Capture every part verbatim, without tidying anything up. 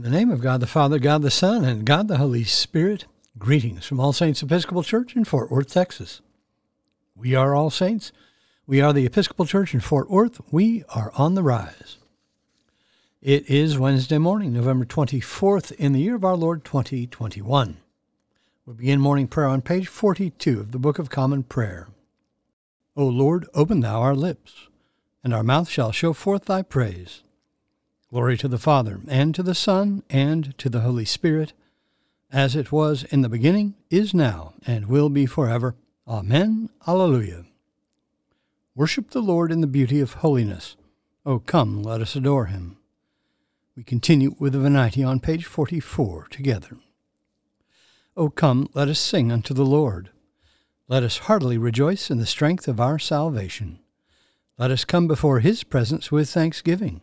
In the name of God the Father, God the Son, and God the Holy Spirit, greetings from All Saints Episcopal Church in Fort Worth, Texas. We are All Saints. We are the Episcopal Church in Fort Worth. We are on the rise. It is Wednesday morning, November twenty-fourth, in the year of our Lord twenty twenty-one. We begin morning prayer on page forty-two of the Book of Common Prayer. O Lord, open thou our lips, and our mouth shall show forth thy praise. Glory to the Father, and to the Son, and to the Holy Spirit, as it was in the beginning, is now, and will be forever. Amen. Alleluia. Worship the Lord in the beauty of holiness. O come, let us adore him. We continue with the Venite on page forty-four together. O come, let us sing unto the Lord. Let us heartily rejoice in the strength of our salvation. Let us come before his presence with thanksgiving,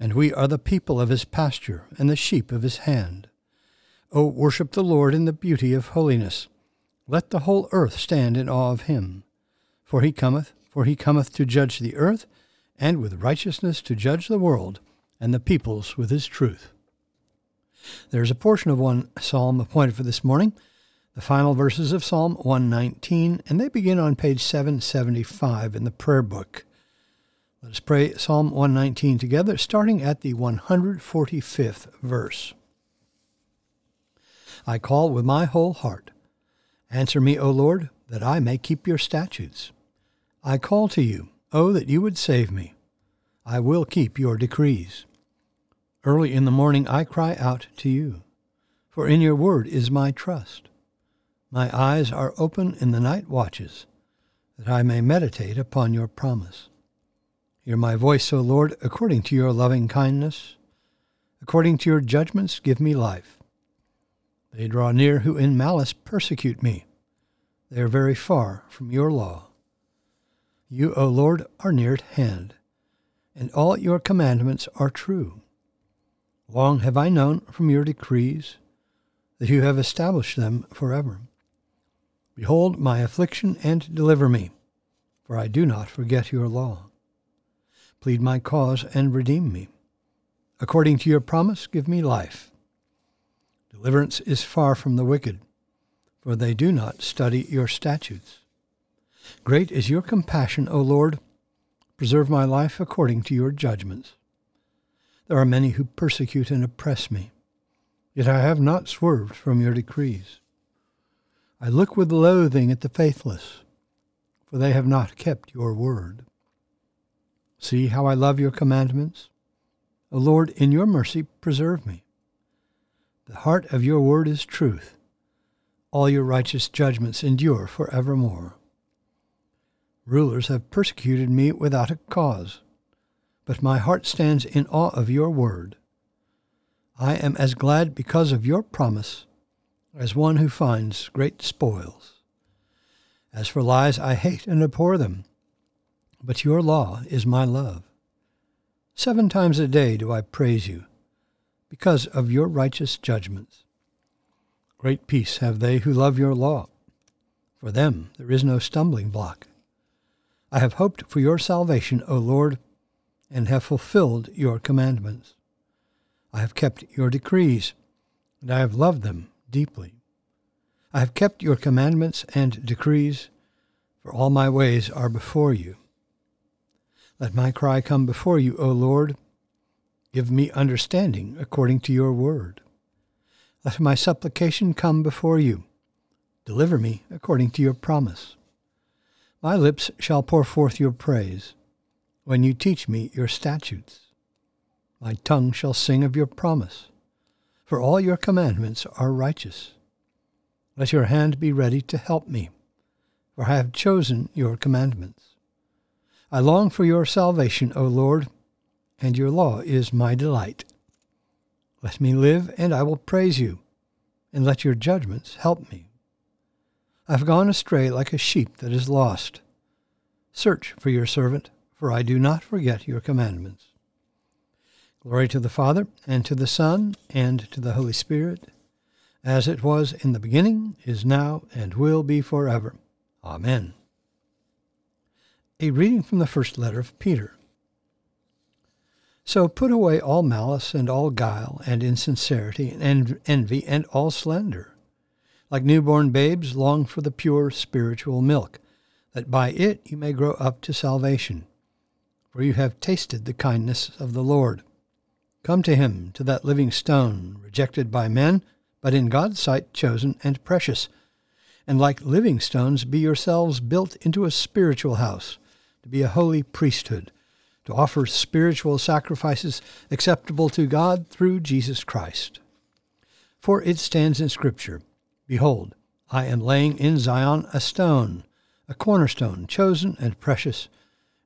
and we are the people of his pasture, and the sheep of his hand. O worship the Lord in the beauty of holiness. Let the whole earth stand in awe of him. For he cometh, for he cometh to judge the earth, and with righteousness to judge the world, and the peoples with his truth. There is a portion of one psalm appointed for this morning, the final verses of Psalm one nineteen, and they begin on page seven seventy-five in the prayer book. Let us pray Psalm one nineteen together, starting at the one hundred forty-fifth verse. I call with my whole heart. Answer me, O Lord, that I may keep your statutes. I call to you, O that you would save me. I will keep your decrees. Early in the morning I cry out to you, for in your word is my trust. My eyes are open in the night watches, that I may meditate upon your promise. Hear my voice, O Lord, according to your loving kindness. According to your judgments, give me life. They draw near who in malice persecute me. They are very far from your law. You, O Lord, are near at hand, and all your commandments are true. Long have I known from your decrees that you have established them forever. Behold my affliction and deliver me, for I do not forget your law. Plead my cause and redeem me. According to your promise, give me life. Deliverance is far from the wicked, for they do not study your statutes. Great is your compassion, O Lord. Preserve my life according to your judgments. There are many who persecute and oppress me, yet I have not swerved from your decrees. I look with loathing at the faithless, for they have not kept your word. See how I love your commandments. O Lord, in your mercy, preserve me. The heart of your word is truth. All your righteous judgments endure forevermore. Rulers have persecuted me without a cause, but my heart stands in awe of your word. I am as glad because of your promise as one who finds great spoils. As for lies, I hate and abhor them, but your law is my love. Seven times a day do I praise you, because of your righteous judgments. Great peace have they who love your law. For them there is no stumbling block. I have hoped for your salvation, O Lord, and have fulfilled your commandments. I have kept your decrees, and I have loved them deeply. I have kept your commandments and decrees, for all my ways are before you. Let my cry come before you, O Lord. Give me understanding according to your word. Let my supplication come before you. Deliver me according to your promise. My lips shall pour forth your praise when you teach me your statutes. My tongue shall sing of your promise, for all your commandments are righteous. Let your hand be ready to help me, for I have chosen your commandments. I long for your salvation, O Lord, and your law is my delight. Let me live, and I will praise you, and let your judgments help me. I've gone astray like a sheep that is lost. Search for your servant, for I do not forget your commandments. Glory to the Father, and to the Son, and to the Holy Spirit, as it was in the beginning, is now, and will be forever. Amen. A reading from the first letter of Peter. So put away all malice and all guile and insincerity and envy and all slander. Like newborn babes, long for the pure spiritual milk, that by it you may grow up to salvation. For you have tasted the kindness of the Lord. Come to him, to that living stone, rejected by men, but in God's sight chosen and precious. And like living stones, be yourselves built into a spiritual house, to be a holy priesthood, to offer spiritual sacrifices acceptable to God through Jesus Christ. For it stands in Scripture, Behold, I am laying in Zion a stone, a cornerstone, chosen and precious,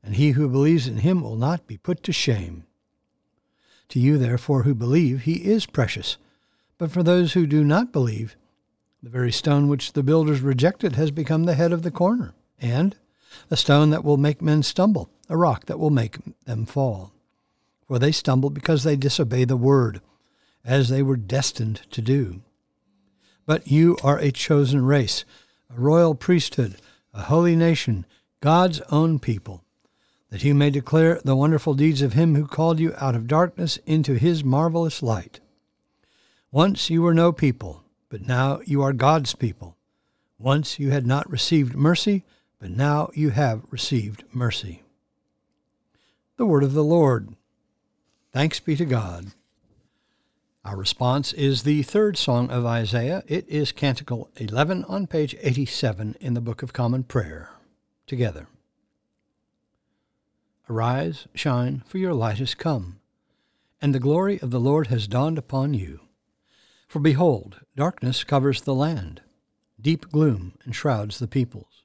and he who believes in him will not be put to shame. To you, therefore, who believe, he is precious. But for those who do not believe, the very stone which the builders rejected has become the head of the corner, and a stone that will make men stumble, a rock that will make them fall. For they stumble because they disobey the word, as they were destined to do. But you are a chosen race, a royal priesthood, a holy nation, God's own people, that you may declare the wonderful deeds of him who called you out of darkness into his marvelous light. Once you were no people, but now you are God's people. Once you had not received mercy, but now you have received mercy. The word of the Lord. Thanks be to God. Our response is the third song of Isaiah. It is Canticle eleven on page eighty-seven in the Book of Common Prayer. Together. Arise, shine, for your light has come, and the glory of the Lord has dawned upon you. For behold, darkness covers the land, deep gloom enshrouds the peoples.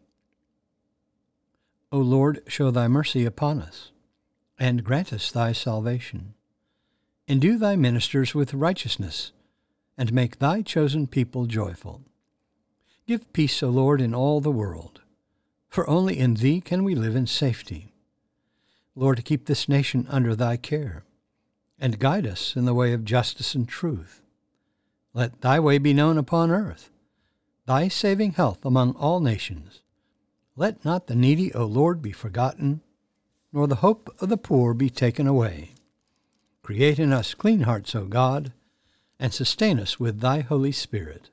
O Lord, show thy mercy upon us, and grant us thy salvation. Endue thy ministers with righteousness, and make thy chosen people joyful. Give peace, O Lord, in all the world, for only in Thee can we live in safety. Lord, keep this nation under Thy care, and guide us in the way of justice and truth. Let Thy way be known upon earth, Thy saving health among all nations. Let not the needy, O Lord, be forgotten, nor the hope of the poor be taken away. Create in us clean hearts, O God, and sustain us with Thy Holy Spirit.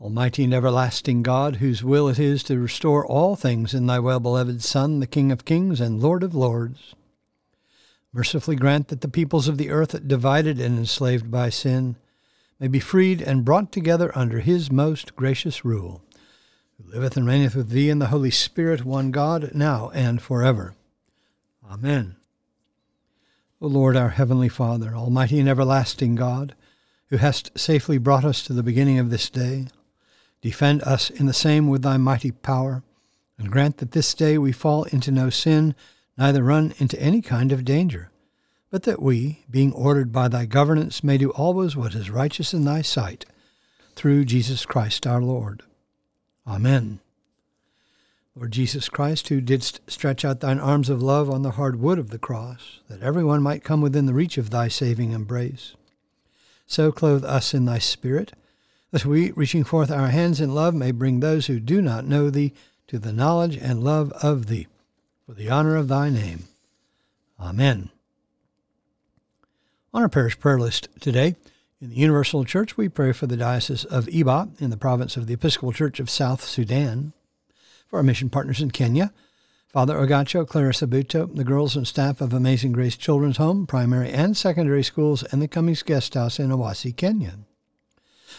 Almighty and everlasting God, whose will it is to restore all things in Thy well-beloved Son, the King of kings and Lord of lords, mercifully grant that the peoples of the earth, divided and enslaved by sin, may be freed and brought together under His most gracious rule, who liveth and reigneth with Thee in the Holy Spirit, one God, now and forever. Amen. O Lord, our heavenly Father, almighty and everlasting God, who hast safely brought us to the beginning of this day, defend us in the same with Thy mighty power, and grant that this day we fall into no sin, neither run into any kind of danger, but that we, being ordered by Thy governance, may do always what is righteous in Thy sight, through Jesus Christ our Lord. Amen. Lord Jesus Christ, who didst stretch out Thine arms of love on the hard wood of the cross, that everyone might come within the reach of Thy saving embrace, so clothe us in Thy Spirit, that we, reaching forth our hands in love, may bring those who do not know Thee to the knowledge and love of Thee, for the honor of Thy name. Amen. On our parish prayer list today, in the Universal Church, we pray for the Diocese of Iba in the province of the Episcopal Church of South Sudan, for our mission partners in Kenya, Father Ogacho, Clarissa Buto, the girls and staff of Amazing Grace Children's Home, primary and secondary schools, and the Cummings Guest House in Owasi, Kenya.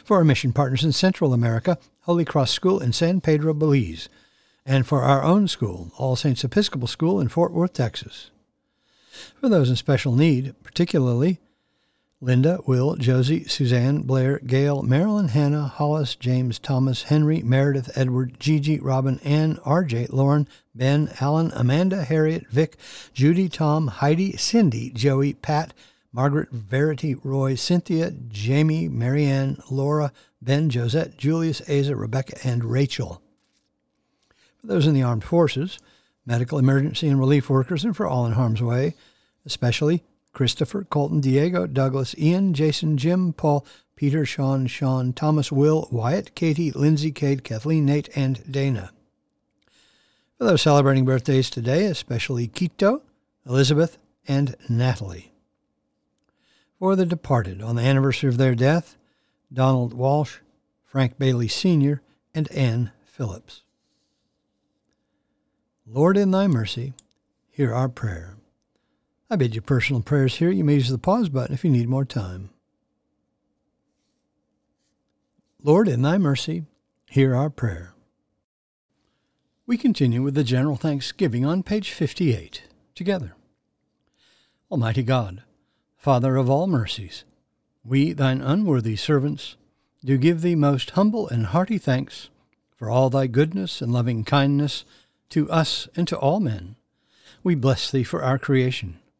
For our mission partners in Central America, Holy Cross School in San Pedro, Belize, and for our own school, All Saints Episcopal School in Fort Worth, Texas. For those in special need, particularly Linda, Will, Josie, Suzanne, Blair, Gail, Marilyn, Hannah, Hollis, James, Thomas, Henry, Meredith, Edward, Gigi, Robin, Ann, R J, Lauren, Ben, Alan, Amanda, Harriet, Vic, Judy, Tom, Heidi, Cindy, Joey, Pat, Margaret, Verity, Roy, Cynthia, Jamie, Marianne, Laura, Ben, Josette, Julius, Asa, Rebecca, and Rachel. For those in the armed forces, medical emergency and relief workers, and for all in harm's way, especially Christopher, Colton, Diego, Douglas, Ian, Jason, Jim, Paul, Peter, Sean, Sean, Thomas, Will, Wyatt, Katie, Lindsay, Cade, Kathleen, Nate, and Dana. For those celebrating birthdays today, especially Quito, Elizabeth, and Natalie. For the departed, on the anniversary of their death, Donald Walsh, Frank Bailey Senior, and Ann Phillips. Lord, in Thy mercy, hear our prayer. I bid you personal prayers here. You may use the pause button if you need more time. Lord, in Thy mercy, hear our prayer. We continue with the general thanksgiving on page fifty-eight, together. Almighty God, Father of all mercies, we, Thine unworthy servants, do give Thee most humble and hearty thanks for all Thy goodness and loving kindness to us and to all men. We bless Thee for our creation,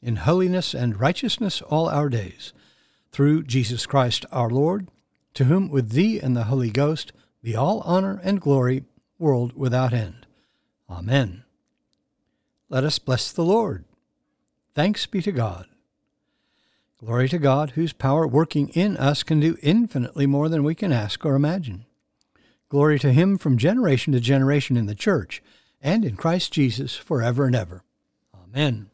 in holiness and righteousness all our days, through Jesus Christ our Lord, to whom with Thee and the Holy Ghost be all honor and glory, world without end. Amen. Let us bless the Lord. Thanks be to God. Glory to God, whose power working in us can do infinitely more than we can ask or imagine. Glory to Him from generation to generation in the Church, and in Christ Jesus forever and ever. Amen.